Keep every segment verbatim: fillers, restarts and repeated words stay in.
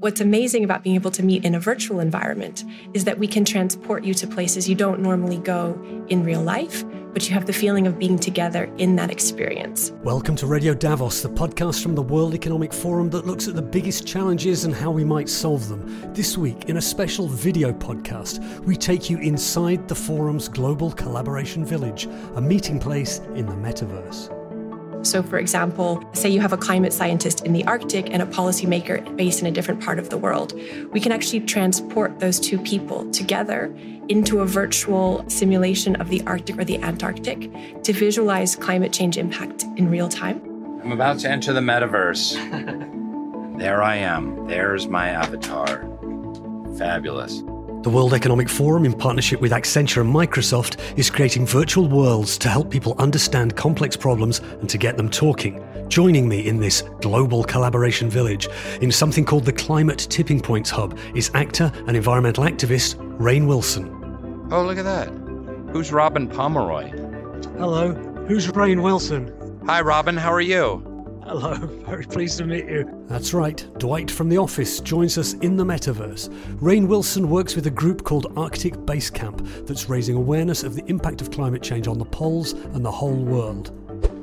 What's amazing about being able to meet in a virtual environment is that we can transport you to places you don't normally go in real life, but you have the feeling of being together in that experience. Welcome to Radio Davos, the podcast from the World Economic Forum that looks at the biggest challenges and how we might solve them. This week, in a special video podcast, we take you inside the forum's Global Collaboration Village, a meeting place in the metaverse. So, for example, say you have a climate scientist in the Arctic and a policymaker based in a different part of the world. We can actually transport those two people together into a virtual simulation of the Arctic or the Antarctic to visualize climate change impact in real time. I'm about to enter the metaverse. There I am. There's my avatar. Fabulous. The World Economic Forum, in partnership with Accenture and Microsoft, is creating virtual worlds to help people understand complex problems and to get them talking. Joining me in this global collaboration village, in something called the Climate Tipping Points Hub, is actor and environmental activist Rainn Wilson. Oh, look at that. Who's Robin Pomeroy? Hello. Who's Rainn Wilson? Hi, Robin. How are you? Hello, very pleased to meet you. That's right, Dwight from The Office joins us in the metaverse. Rainn Wilson works with a group called Arctic Basecamp that's raising awareness of the impact of climate change on the poles and the whole world.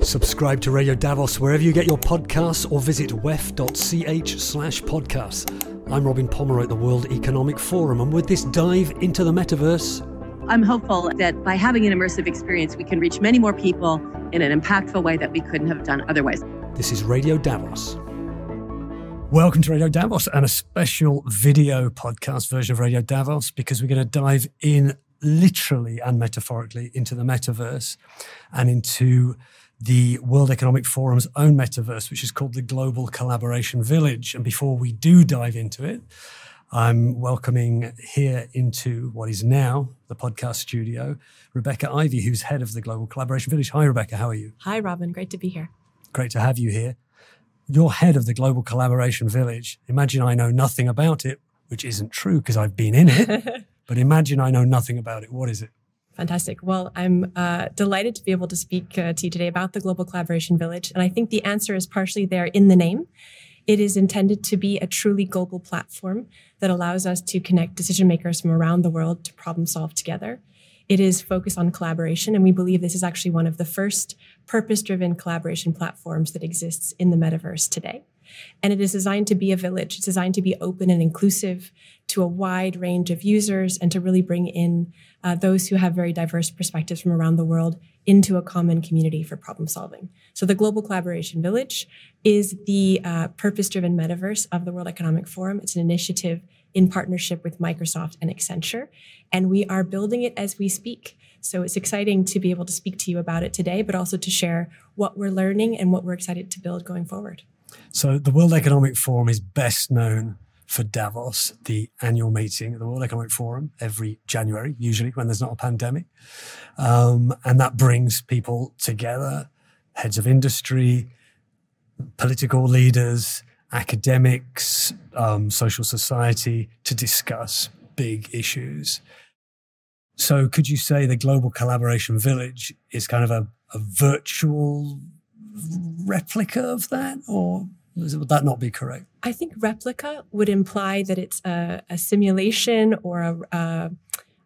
Subscribe to Radio Davos wherever you get your podcasts or visit wef.ch slash podcasts. I'm Robin Pomeroy at the World Economic Forum, and with this dive into the metaverse, I'm hopeful that by having an immersive experience, we can reach many more people in an impactful way that we couldn't have done otherwise. This is Radio Davos. Welcome to Radio Davos and a special video podcast version of Radio Davos, because we're going to dive in literally and metaphorically into the metaverse and into the World Economic Forum's own metaverse, which is called the Global Collaboration Village. And before we do dive into it, I'm welcoming here into what is now the podcast studio, Rebecca Ivey, who's head of the Global Collaboration Village. Hi, Rebecca. How are you? Hi, Robin. Great to be here. Great to have you here. You're head of the Global Collaboration Village. Imagine I know nothing about it, which isn't true because I've been in it, but imagine I know nothing about it. What is it? Fantastic. Well, I'm uh, delighted to be able to speak uh, to you today about the Global Collaboration Village. And I think the answer is partially there in the name. It is intended to be a truly global platform that allows us to connect decision makers from around the world to problem solve together. It is focused on collaboration, and we believe this is actually one of the first purpose-driven collaboration platforms that exists in the metaverse today. And it is designed to be a village. It's designed to be open and inclusive to a wide range of users and to really bring in uh, those who have very diverse perspectives from around the world into a common community for problem solving. So the Global Collaboration Village is the uh, purpose-driven metaverse of the World Economic Forum. It's an initiative in partnership with Microsoft and Accenture, and we are building it as we speak. So it's exciting to be able to speak to you about it today, but also to share what we're learning and what we're excited to build going forward. So the World Economic Forum is best known for Davos, the annual meeting of the World Economic Forum every January, usually when there's not a pandemic. Um, and that brings people together, heads of industry, political leaders, academics, um, social society, to discuss big issues. So could you say the Global Collaboration Village is kind of a, a virtual replica of that, or would that not be correct? I think replica would imply that it's a, a simulation or a, a,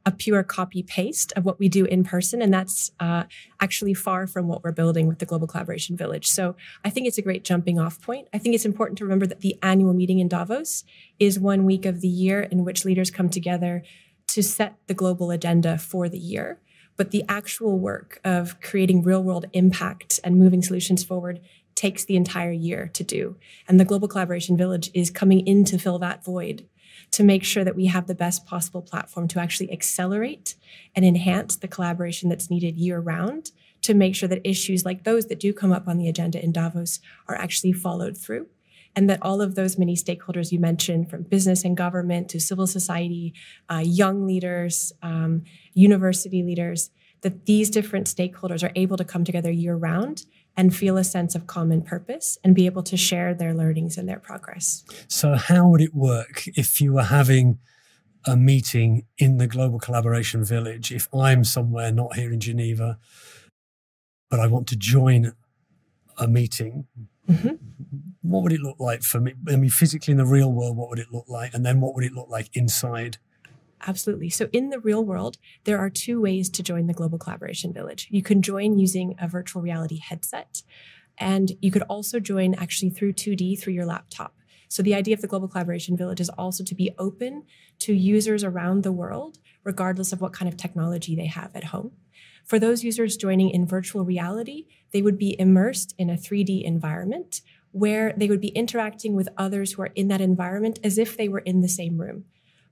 a pure copy-paste of what we do in person, and that's uh, actually far from what we're building with the Global Collaboration Village. So I think it's a great jumping-off point. I think it's important to remember that the annual meeting in Davos is one week of the year in which leaders come together to set the global agenda for the year. But the actual work of creating real-world impact and moving solutions forward takes the entire year to do. And the Global Collaboration Village is coming in to fill that void, to make sure that we have the best possible platform to actually accelerate and enhance the collaboration that's needed year-round, to make sure that issues like those that do come up on the agenda in Davos are actually followed through. And that all of those many stakeholders you mentioned, from business and government to civil society, uh, young leaders, um, university leaders, that these different stakeholders are able to come together year-round and feel a sense of common purpose and be able to share their learnings and their progress. So how would it work if you were having a meeting in the Global Collaboration Village? If I'm somewhere not here in Geneva, but I want to join a meeting, mm-hmm. what would it look like for me? I mean, physically in the real world, what would it look like? And then what would it look like inside? Absolutely. So in the real world, there are two ways to join the Global Collaboration Village. You can join using a virtual reality headset, and you could also join actually through two D through your laptop. So the idea of the Global Collaboration Village is also to be open to users around the world, regardless of what kind of technology they have at home. For those users joining in virtual reality, they would be immersed in a three D environment where they would be interacting with others who are in that environment as if they were in the same room.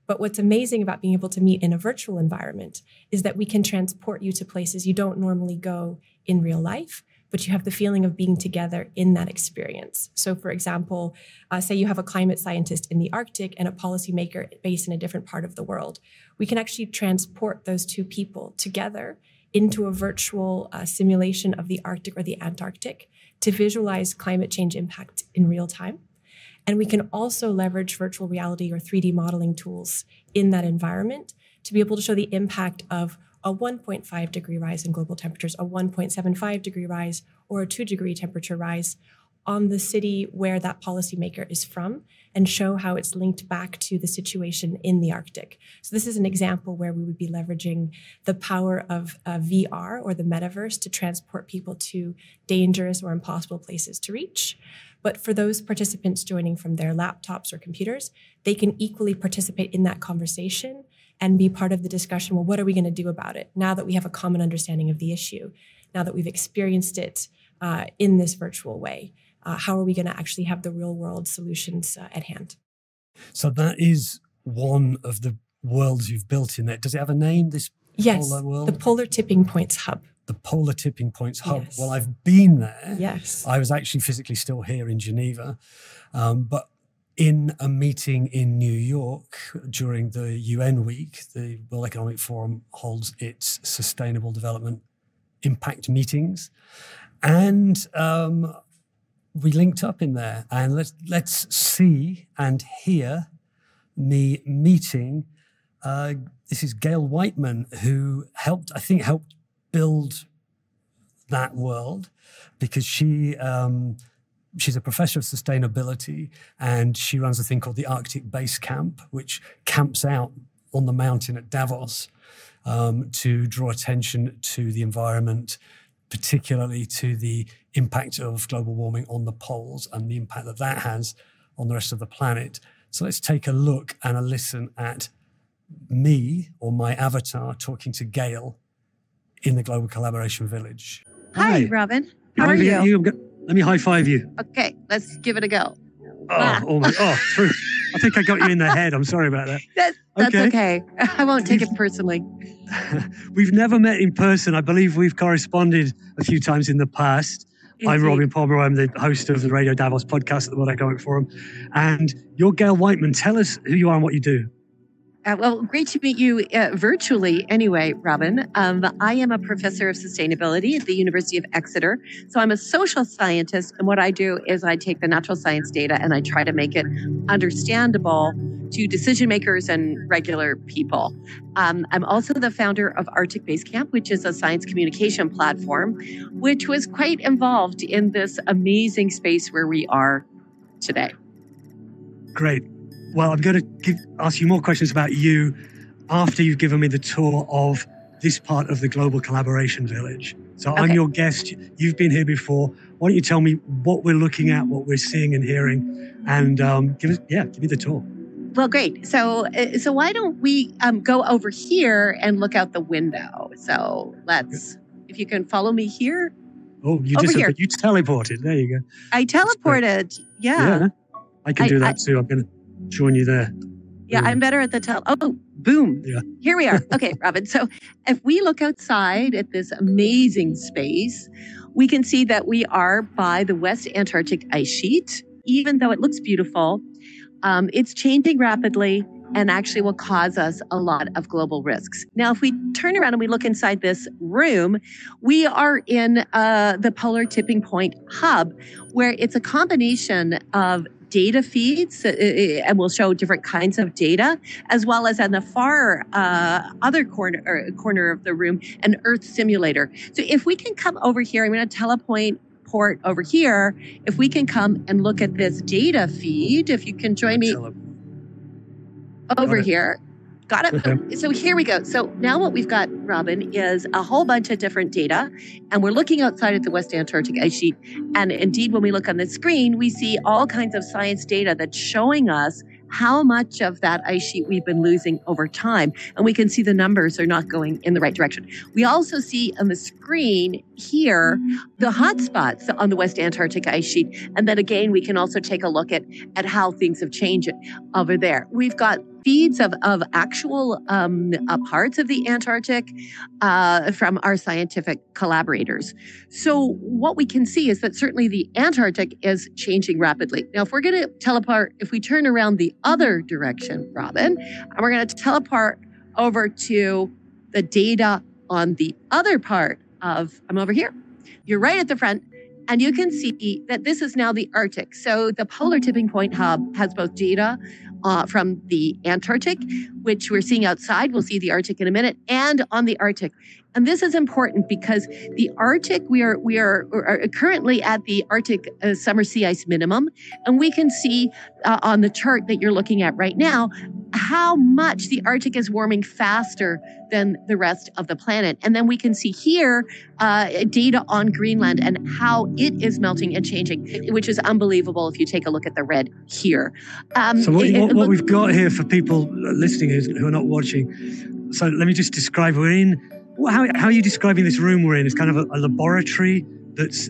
But what's amazing about being able to meet in a virtual environment is that we can transport you to places you don't normally go in real life, but you have the feeling of being together in that experience. So for example, uh, say you have a climate scientist in the Arctic and a policymaker based in a different part of the world. We can actually transport those two people together into a virtual uh, simulation of the Arctic or the Antarctic to visualize climate change impact in real time. And we can also leverage virtual reality or three D modeling tools in that environment to be able to show the impact of a one point five degree rise in global temperatures, a one point seven five degree rise, or a two degree temperature rise on the city where that policymaker is from, and show how it's linked back to the situation in the Arctic. So this is an example where we would be leveraging the power of uh, V R or the metaverse to transport people to dangerous or impossible places to reach. But for those participants joining from their laptops or computers, they can equally participate in that conversation and be part of the discussion. Well, what are we going to do about it now that we have a common understanding of the issue, now that we've experienced it uh, in this virtual way? Uh, how are we going to actually have the real world solutions uh, at hand? So that is one of the worlds you've built in there. Does it have a name, this yes, polar world? Yes, the Polar Tipping Points Hub. The Polar Tipping Points Hub. Yes. Well, I've been there. Yes. I was actually physically still here in Geneva, um, but in a meeting in New York during the U N week, the World Economic Forum holds its Sustainable Development Impact meetings. And um, we linked up in there, and let's, let's see and hear me meeting. Uh, this is Gail Whiteman, who helped, I think, helped build that world, because she... Um, She's a professor of sustainability, and she runs a thing called the Arctic Basecamp, which camps out on the mountain at Davos um, to draw attention to the environment, particularly to the impact of global warming on the poles and the impact that that has on the rest of the planet. So let's take a look and a listen at me or my avatar talking to Gail in the Global Collaboration Village. Hi, Hi. Robin. How, How are you? Are you? Let me high five you. Okay, let's give it a go. Oh, ah. oh my! Oh, true. I think I got you in the head. I'm sorry about that. That's, that's okay. okay. I won't take we've, it personally. We've never met in person. I believe we've corresponded a few times in the past. Indeed. I'm Robin Pomeroy. I'm the host of the Radio Davos podcast at the World Economic Forum, and you're Gail Whiteman. Tell us who you are and what you do. Uh, well, great to meet you uh, virtually anyway, Robin. Um, I am a professor of sustainability at the University of Exeter. So I'm a social scientist, and what I do is I take the natural science data and I try to make it understandable to decision makers and regular people. Um, I'm also the founder of Arctic Basecamp, which is a science communication platform, which was quite involved in this amazing space where we are today. Great. Well, I'm going to give, ask you more questions about you after you've given me the tour of this part of the Global Collaboration Village. So okay. I'm your guest. You've been here before. Why don't you tell me what we're looking at, what we're seeing and hearing, and um, give us, yeah, give me the tour. Well, great. So, so why don't we um, go over here and look out the window? So let's, if you can follow me here. Oh, you just you teleported. There you go. I teleported. Yeah. yeah I can I, do that I, too. I'm going to. Join you there. Yeah, boom. I'm better at the tell. Oh, boom. Yeah. Here we are. Okay, Robin. So if we look outside at this amazing space, we can see that we are by the West Antarctic ice sheet. Even though it looks beautiful, um, it's changing rapidly and actually will cause us a lot of global risks. Now, if we turn around and we look inside this room, we are in uh, the Polar Tipping Point Hub, where it's a combination of data feeds, and we'll show different kinds of data, as well as on the far uh, other corner corner of the room, an Earth simulator. So if we can come over here, I'm going to telepoint report over here, if we can come and look at this data feed, if you can join me over here. Got it? Okay. So here we go. So now what we've got, Robin, is a whole bunch of different data, and we're looking outside at the West Antarctic Ice Sheet. And indeed, when we look on the screen, we see all kinds of science data that's showing us how much of that ice sheet we've been losing over time. And we can see the numbers are not going in the right direction. We also see on the screen here the hotspots on the West Antarctic Ice Sheet. And then again, we can also take a look at, at how things have changed over there. We've got feeds of, of actual um, uh, parts of the Antarctic uh, from our scientific collaborators. So what we can see is that certainly the Antarctic is changing rapidly. Now, if we're going to teleport, if we turn around the other direction, Robin, and we're going to teleport over to the data on the other part of, I'm over here, you're right at the front. And you can see that this is now the Arctic. So the Polar Tipping Point Hub has both data uh, from the Antarctic, which we're seeing outside. We'll see the Arctic in a minute, and on the Arctic. And this is important because the Arctic, we are we are, are currently at the Arctic uh, summer sea ice minimum. And we can see uh, on the chart that you're looking at right now how much the Arctic is warming faster than the rest of the planet. And then we can see here uh, data on Greenland and how it is melting and changing, which is unbelievable if you take a look at the red here. Um, so what, it, what, what we've got here for people listening who are not watching, so let me just describe, we're in, how, how are you describing this room we're in? It's kind of a, a laboratory that's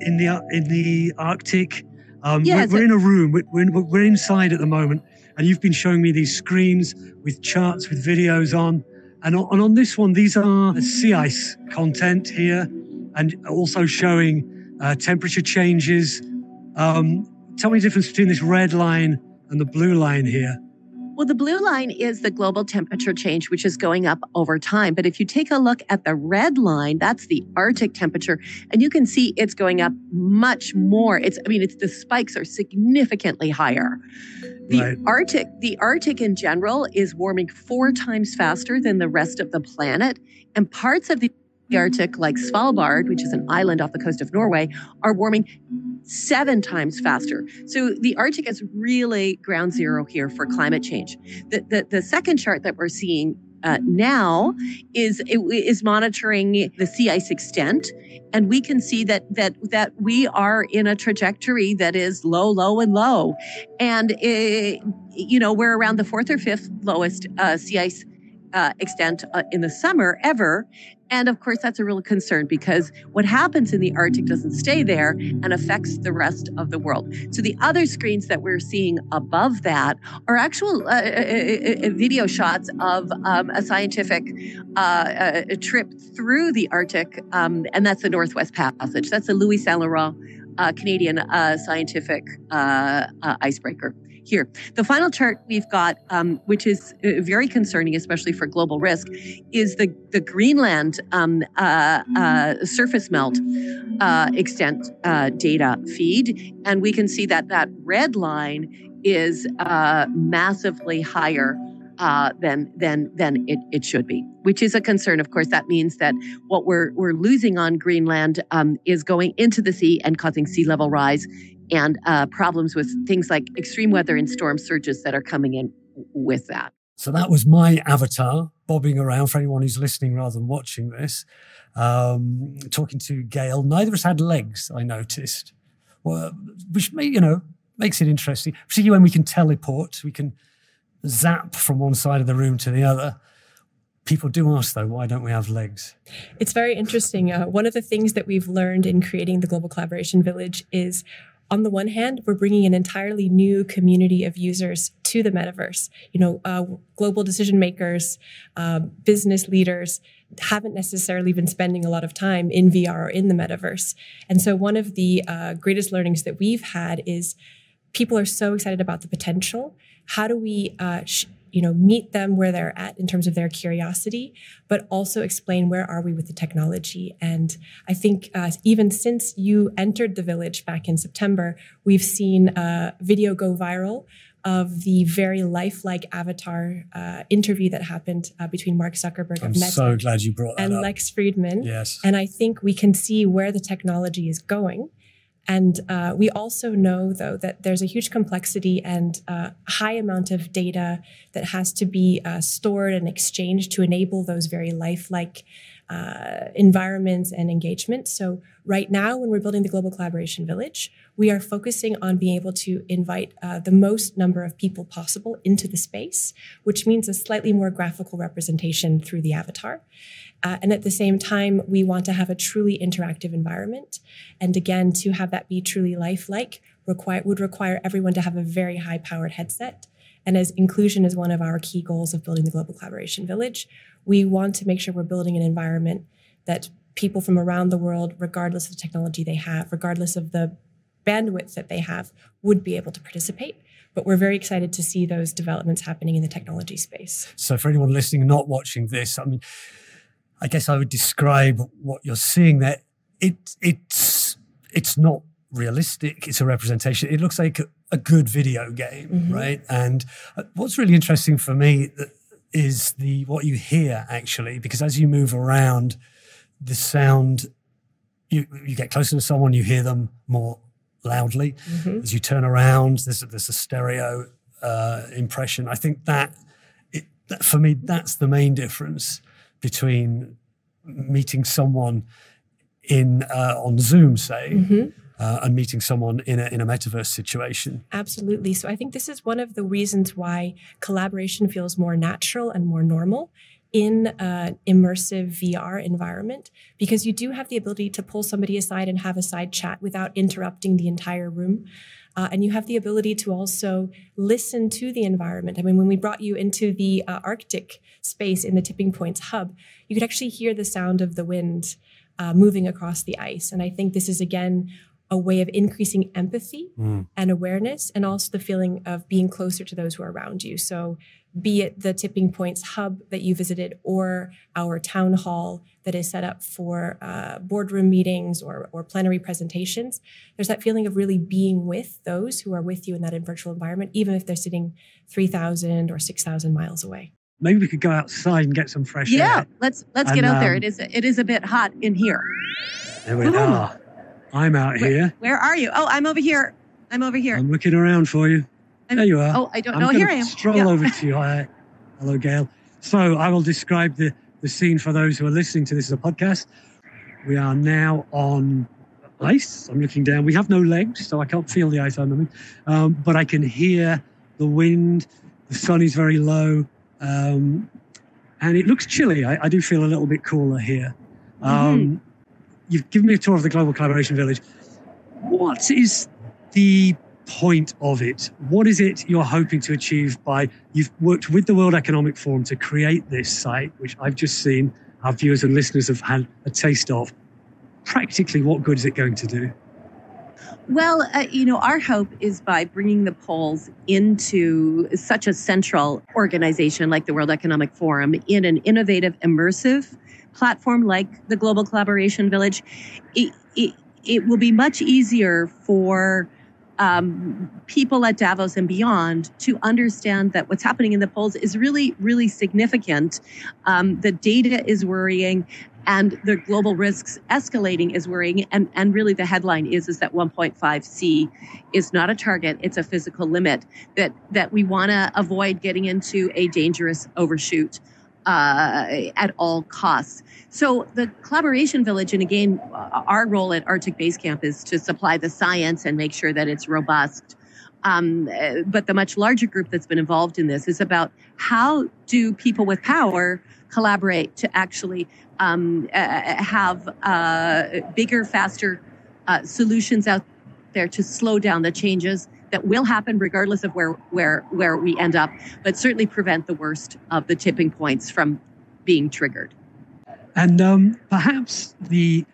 in the, in the Arctic. Um, yeah, we're, so, we're in a room, we're, in, we're inside at the moment. And you've been showing me these screens with charts, with videos on. And on, and on this one, these are sea ice content here, and also showing uh, temperature changes. Um, tell me the difference between this red line and the blue line here. Well, the blue line is the global temperature change, which is going up over time. But if you take a look at the red line, that's the Arctic temperature. And you can see it's going up much more. It's, I mean, it's, the spikes are significantly higher. The right. Arctic, the Arctic in general is warming four times faster than the rest of the planet. And parts of the Arctic, like Svalbard, which is an island off the coast of Norway, are warming seven times faster. So the Arctic is really ground zero here for climate change. The, the, the second chart that we're seeing uh, now is, is monitoring the sea ice extent. And we can see that that that we are in a trajectory that is low, low, and low. And, it, you know, we're around the fourth or fifth lowest uh, sea ice Uh, extent uh, in the summer ever. And of course, that's a real concern because what happens in the Arctic doesn't stay there and affects the rest of the world. So the other screens that we're seeing above that are actual uh, uh, uh, video shots of um, a scientific uh, uh, trip through the Arctic. Um, and that's the Northwest Passage. That's the Louis Saint-Laurent uh, Canadian uh, scientific uh, uh, icebreaker. Here, the final chart we've got, um, which is very concerning, especially for global risk, is the, the Greenland um, uh, uh, surface melt uh, extent uh, data feed. And we can see that that red line is uh, massively higher uh, than than than it, it should be, which is a concern. Of course, that means that what we're, we're losing on Greenland um, is going into the sea and causing sea level rise and uh, problems with things like extreme weather and storm surges that are coming in with that. So that was my avatar bobbing around for anyone who's listening rather than watching this, um, talking to Gail. Neither of us had legs, I noticed, well, which, may, you know, makes it interesting, particularly when we can teleport. We can zap from one side of the room to the other. People do ask, though, why don't we have legs? It's very interesting. Uh, one of the things that we've learned in creating the Global Collaboration Village is, on the one hand, we're bringing an entirely new community of users to the metaverse. You know, uh, global decision makers, uh, business leaders haven't necessarily been spending a lot of time in V R or in the metaverse. And so one of the uh, greatest learnings that we've had is people are so excited about the potential. How do we uh, sh- you know, meet them where they're at in terms of their curiosity, but also explain where are we with the technology. And I think uh, even since you entered the village back in September, we've seen a uh, video go viral of the very lifelike avatar uh, interview that happened uh, between Mark Zuckerberg I'm of Meta so glad you brought that and up. Lex Friedman. Yes. And I think we can see where the technology is going. And uh, we also know, though, that there's a huge complexity and uh, high amount of data that has to be uh, stored and exchanged to enable those very lifelike uh, environments and engagement. So right now, when we're building the Global Collaboration Village, we are focusing on being able to invite uh, the most number of people possible into the space, which means a slightly more graphical representation through the avatar. Uh, and at the same time, we want to have a truly interactive environment. And again, to have that be truly lifelike require, would require everyone to have a very high-powered headset. And as inclusion is one of our key goals of building the Global Collaboration Village, we want to make sure we're building an environment that people from around the world, regardless of the technology they have, regardless of the bandwidth that they have, would be able to participate. But we're very excited to see those developments happening in the technology space. So for anyone listening, not watching this, I mean, I guess I would describe what you're seeing there. It, it's, it's not realistic. It's a representation. It looks like a, a good video game, mm-hmm. right? And what's really interesting for me is the what you hear, actually, because as you move around, the sound, you, you get closer to someone, you hear them more loudly. Mm-hmm. As you turn around, there's, there's a stereo uh, impression. I think that, it, that, for me, that's the main difference between meeting someone in uh, on Zoom, say, mm-hmm. uh, and meeting someone in a, in a metaverse situation. Absolutely. So I think this is one of the reasons why collaboration feels more natural and more normal in an immersive V R environment, because you do have the ability to pull somebody aside and have a side chat without interrupting the entire room. Uh, and you have the ability to also listen to the environment. I mean, when we brought you into the uh, Arctic space in the Tipping Points Hub, you could actually hear the sound of the wind uh, moving across the ice. And I think this is, again, a way of increasing empathy mm. and awareness, and also the feeling of being closer to those who are around you. So be it the Tipping Points Hub that you visited or our town hall that is set up for uh, boardroom meetings or, or plenary presentations, there's that feeling of really being with those who are with you in that virtual environment, even if they're sitting three thousand or six thousand miles away. Maybe we could go outside and get some fresh yeah, air. Yeah, let's let's and, get out um, there. It is a, it is a bit hot in here. There we Ooh. are. I'm out where, here. Where are you? Oh, I'm over here. I'm over here. I'm looking around for you. I'm, there you are. Oh, I don't I'm know. Here I am. Stroll yeah. over to you. Hi. Hello, Gail. So I will describe the, the scene for those who are listening to this as a podcast. We are now on ice. I'm looking down. We have no legs, so I can't feel the ice on them. Um, but I can hear the wind. The sun is very low. Um, and it looks chilly. I, I do feel a little bit cooler here. Um, mm-hmm. You've given me a tour of the Global Collaboration Village. What is the point of it? What is it you're hoping to achieve by, you've worked with the World Economic Forum to create this site, which I've just seen our viewers and listeners have had a taste of. Practically, what good is it going to do? Well, uh, you know, our hope is by bringing the polls into such a central organization like the World Economic Forum in an innovative, immersive platform like the Global Collaboration Village, it it, it will be much easier for um, people at Davos and beyond to understand that what's happening in the polls is really, really significant. Um, the data is worrying, and the global risks escalating is worrying. And, and really the headline is, is that one point five C is not a target, it's a physical limit, that, that we want to avoid getting into a dangerous overshoot Uh, at all costs. So the Collaboration Village, and again, our role at Arctic Basecamp is to supply the science and make sure that it's robust. Um, but the much larger group that's been involved in this is about how do people with power collaborate to actually um, uh, have uh, bigger, faster uh, solutions out there to slow down the changes that will happen regardless of where, where, where we end up, but certainly prevent the worst of the tipping points from being triggered. And um, perhaps the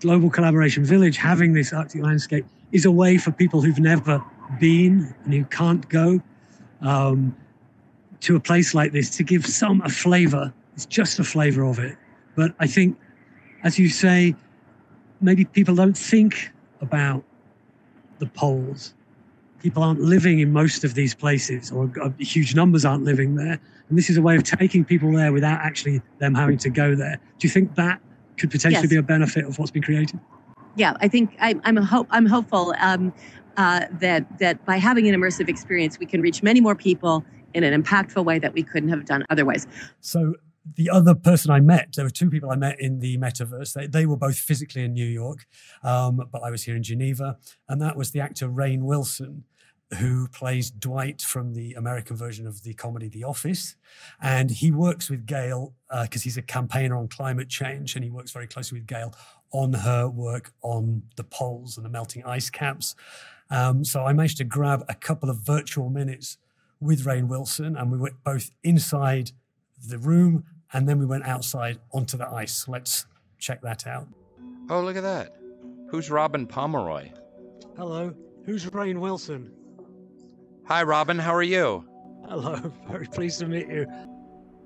Global Collaboration Village having this Arctic landscape is a way for people who've never been and who can't go um, to a place like this to give some a flavor. It's just a flavor of it. But I think, as you say, maybe people don't think about the polls People aren't living in most of these places, or huge numbers aren't living there. And this is a way of taking people there without actually them having to go there. Do you think that could potentially yes. be a benefit of what's been created? Yeah, I think I, I'm a hope. I'm hopeful um, uh, that that by having an immersive experience, we can reach many more people in an impactful way that we couldn't have done otherwise. So the other person I met, there were two people I met in the metaverse. They, they were both physically in New York, um, but I was here in Geneva. And that was the actor Rainn Wilson, who plays Dwight from the American version of the comedy The Office. And he works with Gail because uh, he's a campaigner on climate change, and he works very closely with Gail on her work on the poles and the melting ice caps. Um, so I managed to grab a couple of virtual minutes with Rainn Wilson, and we went both inside the room and then we went outside onto the ice. Let's check that out. Oh, look at that. Who's Robin Pomeroy? Hello. Who's Rainn Wilson? Hi, Robin. How are you? Hello. Very pleased to meet you.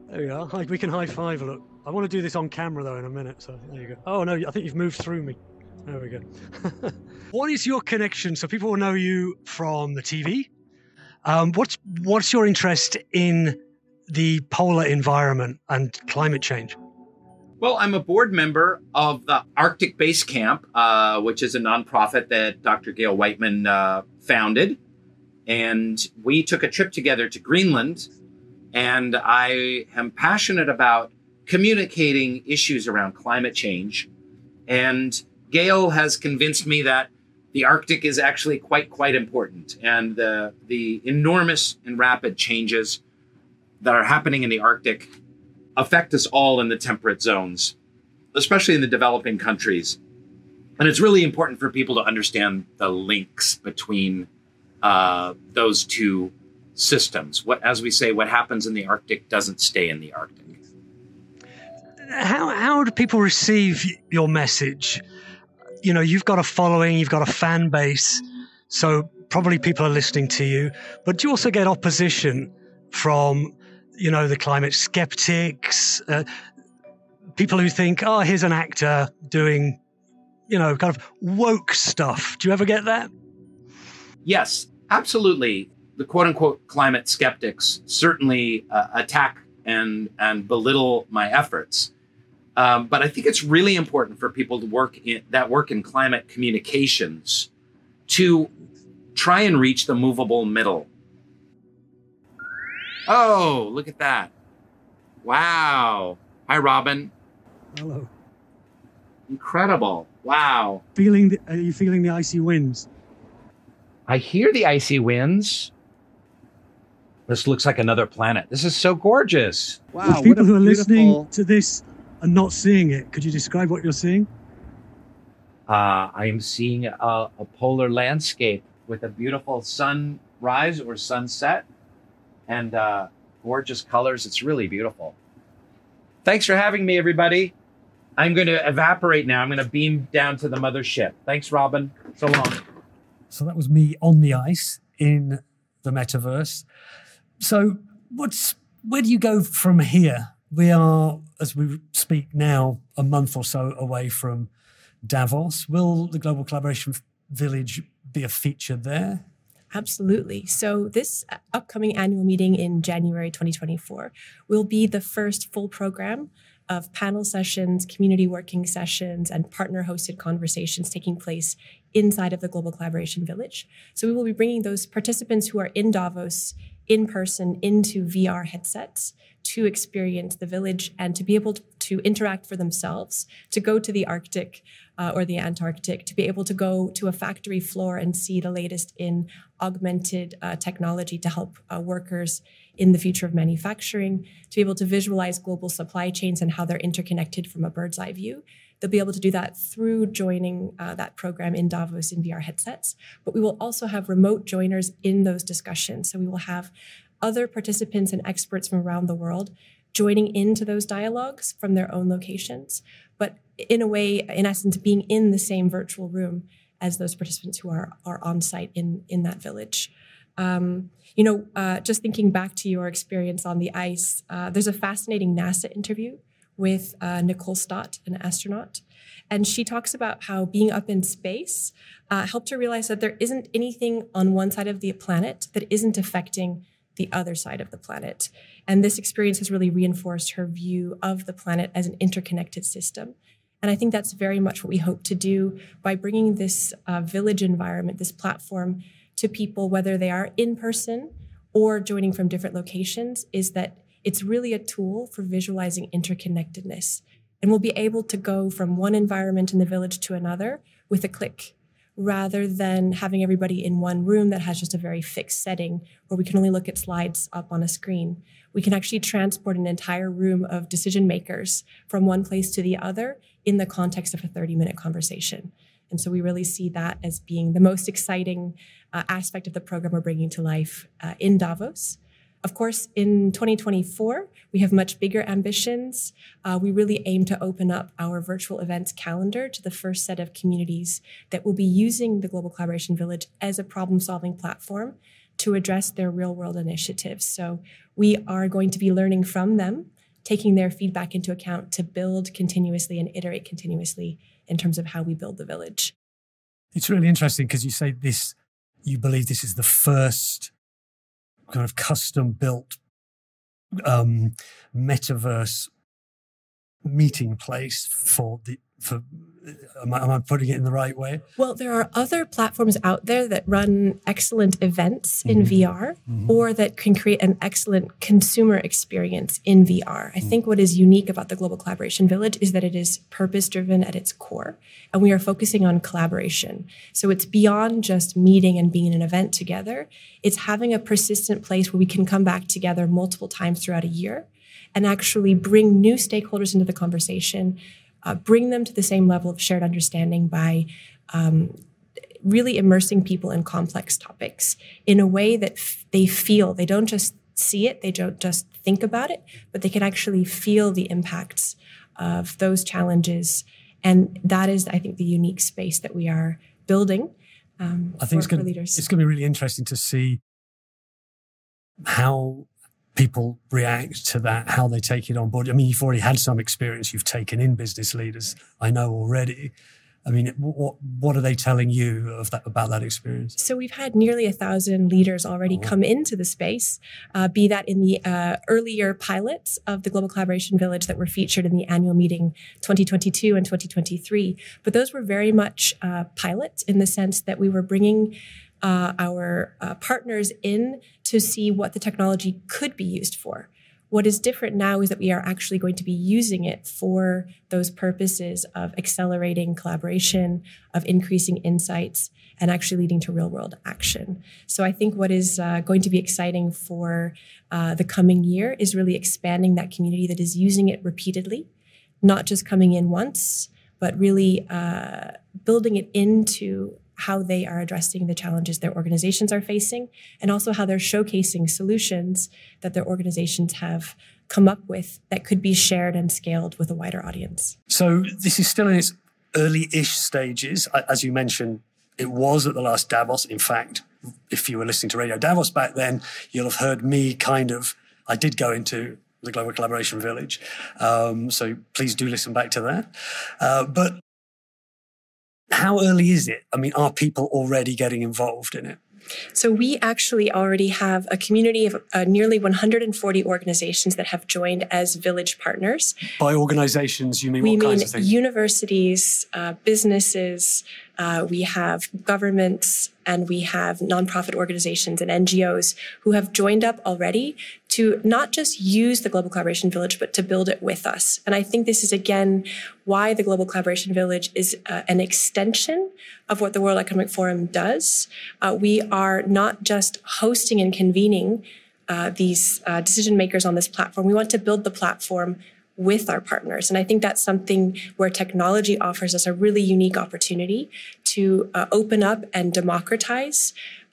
There we are. We can high five. Look, I want to do this on camera though in a minute. So there you go. Oh no, I think you've moved through me. There we go. What is your connection? So people will know you from the T V. Um, what's what's your interest in the polar environment and climate change? Well, I'm a board member of the Arctic Basecamp, uh, which is a nonprofit that Doctor Gail Whiteman uh, founded. And we took a trip together to Greenland, and I am passionate about communicating issues around climate change. And Gail has convinced me that the Arctic is actually quite, quite important. And the, the enormous and rapid changes that are happening in the Arctic affect us all in the temperate zones, especially in the developing countries. And it's really important for people to understand the links between Uh, those two systems. What, as we say, what happens in the Arctic doesn't stay in the Arctic. How how do people receive your message? You know, you've got a following, you've got a fan base, so probably people are listening to you. But do you also get opposition from, you know, the climate skeptics, uh, people who think, oh, here's an actor doing, you know, kind of woke stuff? Do you ever get that? Yes, absolutely. The quote-unquote climate skeptics certainly uh, attack and, and belittle my efforts. Um, but I think it's really important for people to work in, that work in climate communications to try and reach the movable middle. Oh, look at that. Wow. Hi, Robin. Hello. Incredible. Wow. Feeling the, are you feeling the icy winds? I hear the icy winds. This looks like another planet. This is so gorgeous. Wow. Well, people who are listening to this and not seeing it, could you describe what you're seeing? Uh, I am seeing a, a polar landscape with a beautiful sunrise or sunset and uh, gorgeous colors. It's really beautiful. Thanks for having me, everybody. I'm going to evaporate now. I'm going to beam down to the mothership. Thanks, Robin. So long. So that was me on the ice in the metaverse. So what's where do you go from here? We are, as we speak now, a month or so away from Davos. Will the Global Collaboration Village be a feature there? Absolutely. So this upcoming annual meeting in January twenty twenty-four will be the first full program of panel sessions, community working sessions, and partner-hosted conversations taking place inside of the Global Collaboration Village. So we will be bringing those participants who are in Davos in person into V R headsets to experience the village and to be able to, to interact for themselves, to go to the Arctic uh, or the Antarctic, to be able to go to a factory floor and see the latest in augmented uh, technology to help uh, workers in the future of manufacturing, to be able to visualize global supply chains and how they're interconnected from a bird's eye view. They'll be able to do that through joining uh, that program in Davos in V R headsets. But we will also have remote joiners in those discussions. So we will have other participants and experts from around the world joining into those dialogues from their own locations, but in a way, in essence, being in the same virtual room as those participants who are, are on site in, in that village. Um, you know, uh, just thinking back to your experience on the ice, uh, there's a fascinating NASA interview with uh, Nicole Stott, an astronaut. And she talks about how being up in space uh, helped her realize that there isn't anything on one side of the planet that isn't affecting the other side of the planet. And this experience has really reinforced her view of the planet as an interconnected system. And I think that's very much what we hope to do by bringing this uh, village environment, this platform, to people, whether they are in person or joining from different locations, is that it's really a tool for visualizing interconnectedness. And we'll be able to go from one environment in the village to another with a click, rather than having everybody in one room that has just a very fixed setting where we can only look at slides up on a screen. We can actually transport an entire room of decision makers from one place to the other in the context of a thirty-minute conversation. And so we really see that as being the most exciting uh, aspect of the program we're bringing to life uh, in Davos. Of course, in twenty twenty-four, we have much bigger ambitions. Uh, we really aim to open up our virtual events calendar to the first set of communities that will be using the Global Collaboration Village as a problem-solving platform to address their real-world initiatives. So we are going to be learning from them, taking their feedback into account to build continuously and iterate continuously in terms of how we build the village. It's really interesting because you say this, you believe this is the first kind of custom-built um, metaverse meeting place for the, for, am I, am I putting it in the right way? Well, there are other platforms out there that run excellent events in mm-hmm. V R mm-hmm. or that can create an excellent consumer experience in V R. I mm-hmm. think what is unique about the Global Collaboration Village is that it is purpose-driven at its core, and we are focusing on collaboration. So it's beyond just meeting and being in an event together. It's having a persistent place where we can come back together multiple times throughout a year and actually bring new stakeholders into the conversation, Uh, bring them to the same level of shared understanding by um, really immersing people in complex topics in a way that f- they feel. They don't just see it, they don't just think about it, but they can actually feel the impacts of those challenges. And that is, I think, the unique space that we are building um, I think for, it's gonna, for leaders. It's going to be really interesting to see how people react to that, how they take it on board. I mean, you've already had some experience. You've taken in business leaders, I know already. I mean, what what are they telling you of that, about that experience? So we've had nearly a thousand leaders already oh. come into the space, uh, be that in the uh, earlier pilots of the Global Collaboration Village that were featured in the annual meeting twenty twenty-two and twenty twenty-three. But those were very much uh, pilots in the sense that we were bringing Uh, our uh, partners in to see what the technology could be used for. What is different now is that we are actually going to be using it for those purposes of accelerating collaboration, of increasing insights, and actually leading to real-world action. So I think what is uh, going to be exciting for uh, the coming year is really expanding that community that is using it repeatedly, not just coming in once, but really uh, building it into how they are addressing the challenges their organizations are facing, and also how they're showcasing solutions that their organizations have come up with that could be shared and scaled with a wider audience. So this is still in its early-ish stages. As you mentioned, it was at the last Davos. In fact, if you were listening to Radio Davos back then, you'll have heard me kind of, I did go into the Global Collaboration Village. Um, so please do listen back to that. Uh, but how early is it? I mean, are people already getting involved in it? So we actually already have a community of uh, nearly one hundred forty organizations that have joined as village partners. By organizations, you mean we what mean kinds of things? We mean universities, uh, businesses, uh, we have governments, and we have nonprofit organizations and N G Os who have joined up already to not just use the Global Collaboration Village, but to build it with us. And I think this is, again, why the Global Collaboration Village is uh, an extension of what the World Economic Forum does. Uh, we are not just hosting and convening uh, these uh, decision makers on this platform. We want to build the platform with our partners. And I think that's something where technology offers us a really unique opportunity to uh, open up and democratize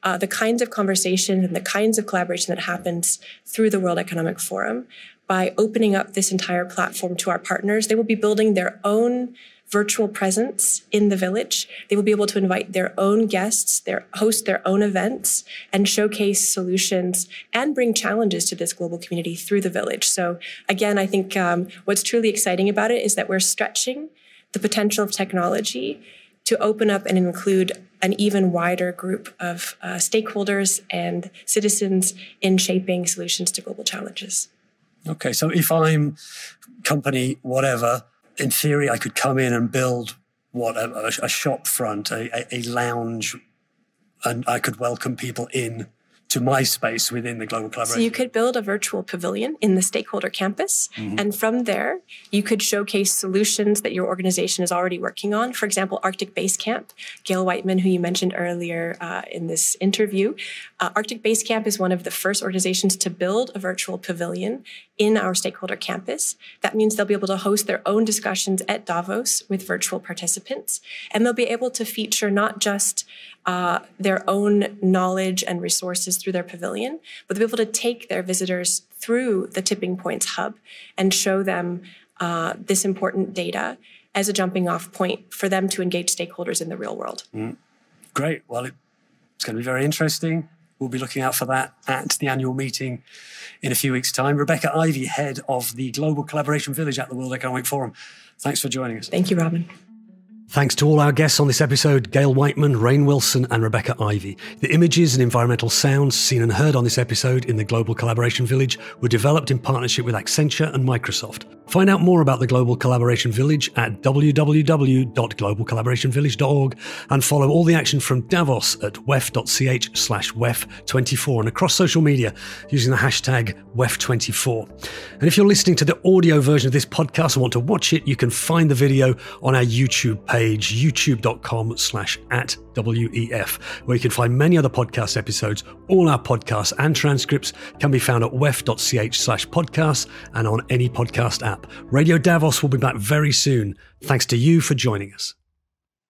Uh, the kinds of conversation and the kinds of collaboration that happens through the World Economic Forum. By opening up this entire platform to our partners, they will be building their own virtual presence in the village. They will be able to invite their own guests, their, host their own events, and showcase solutions and bring challenges to this global community through the village. So again, I think um, what's truly exciting about it is that we're stretching the potential of technology to open up and include an even wider group of uh, stakeholders and citizens in shaping solutions to global challenges. Okay, so if I'm company whatever, in theory, I could come in and build what a, a shop front, a, a lounge, and I could welcome people in to my space within the Global Collaboration. So you could build a virtual pavilion in the stakeholder campus, mm-hmm. and from there, you could showcase solutions that your organization is already working on. For example, Arctic Basecamp, Gail Whiteman, who you mentioned earlier uh, in this interview. Uh, Arctic Basecamp is one of the first organizations to build a virtual pavilion in our stakeholder campus. That means they'll be able to host their own discussions at Davos with virtual participants, and they'll be able to feature not just uh, their own knowledge and resources through their pavilion, but they'll be able to take their visitors through the Tipping Points Hub and show them uh, this important data as a jumping off point for them to engage stakeholders in the real world. Mm. Great. Well, it's going to be very interesting. We'll be looking out for that at the annual meeting in a few weeks' time. Rebecca Ivey, head of the Global Collaboration Village at the World Economic Forum. Thanks for joining us. Thank you, Robin. Thanks to all our guests on this episode, Gail Whiteman, Rainn Wilson and Rebecca Ivey. The images and environmental sounds seen and heard on this episode in the Global Collaboration Village were developed in partnership with Accenture and Microsoft. Find out more about the Global Collaboration Village at w w w dot global collaboration village dot org and follow all the action from Davos at w e f dot c h slash w e f twenty-four and across social media using the hashtag W E F twenty-four. And if you're listening to the audio version of this podcast and want to watch it, you can find the video on our YouTube page. page youtube dot com slash at W E F, where you can find many other podcast episodes. All our podcasts and transcripts can be found at w e f dot c h slash podcasts and on any podcast app. Radio Davos will be back very soon. Thanks to you for joining us.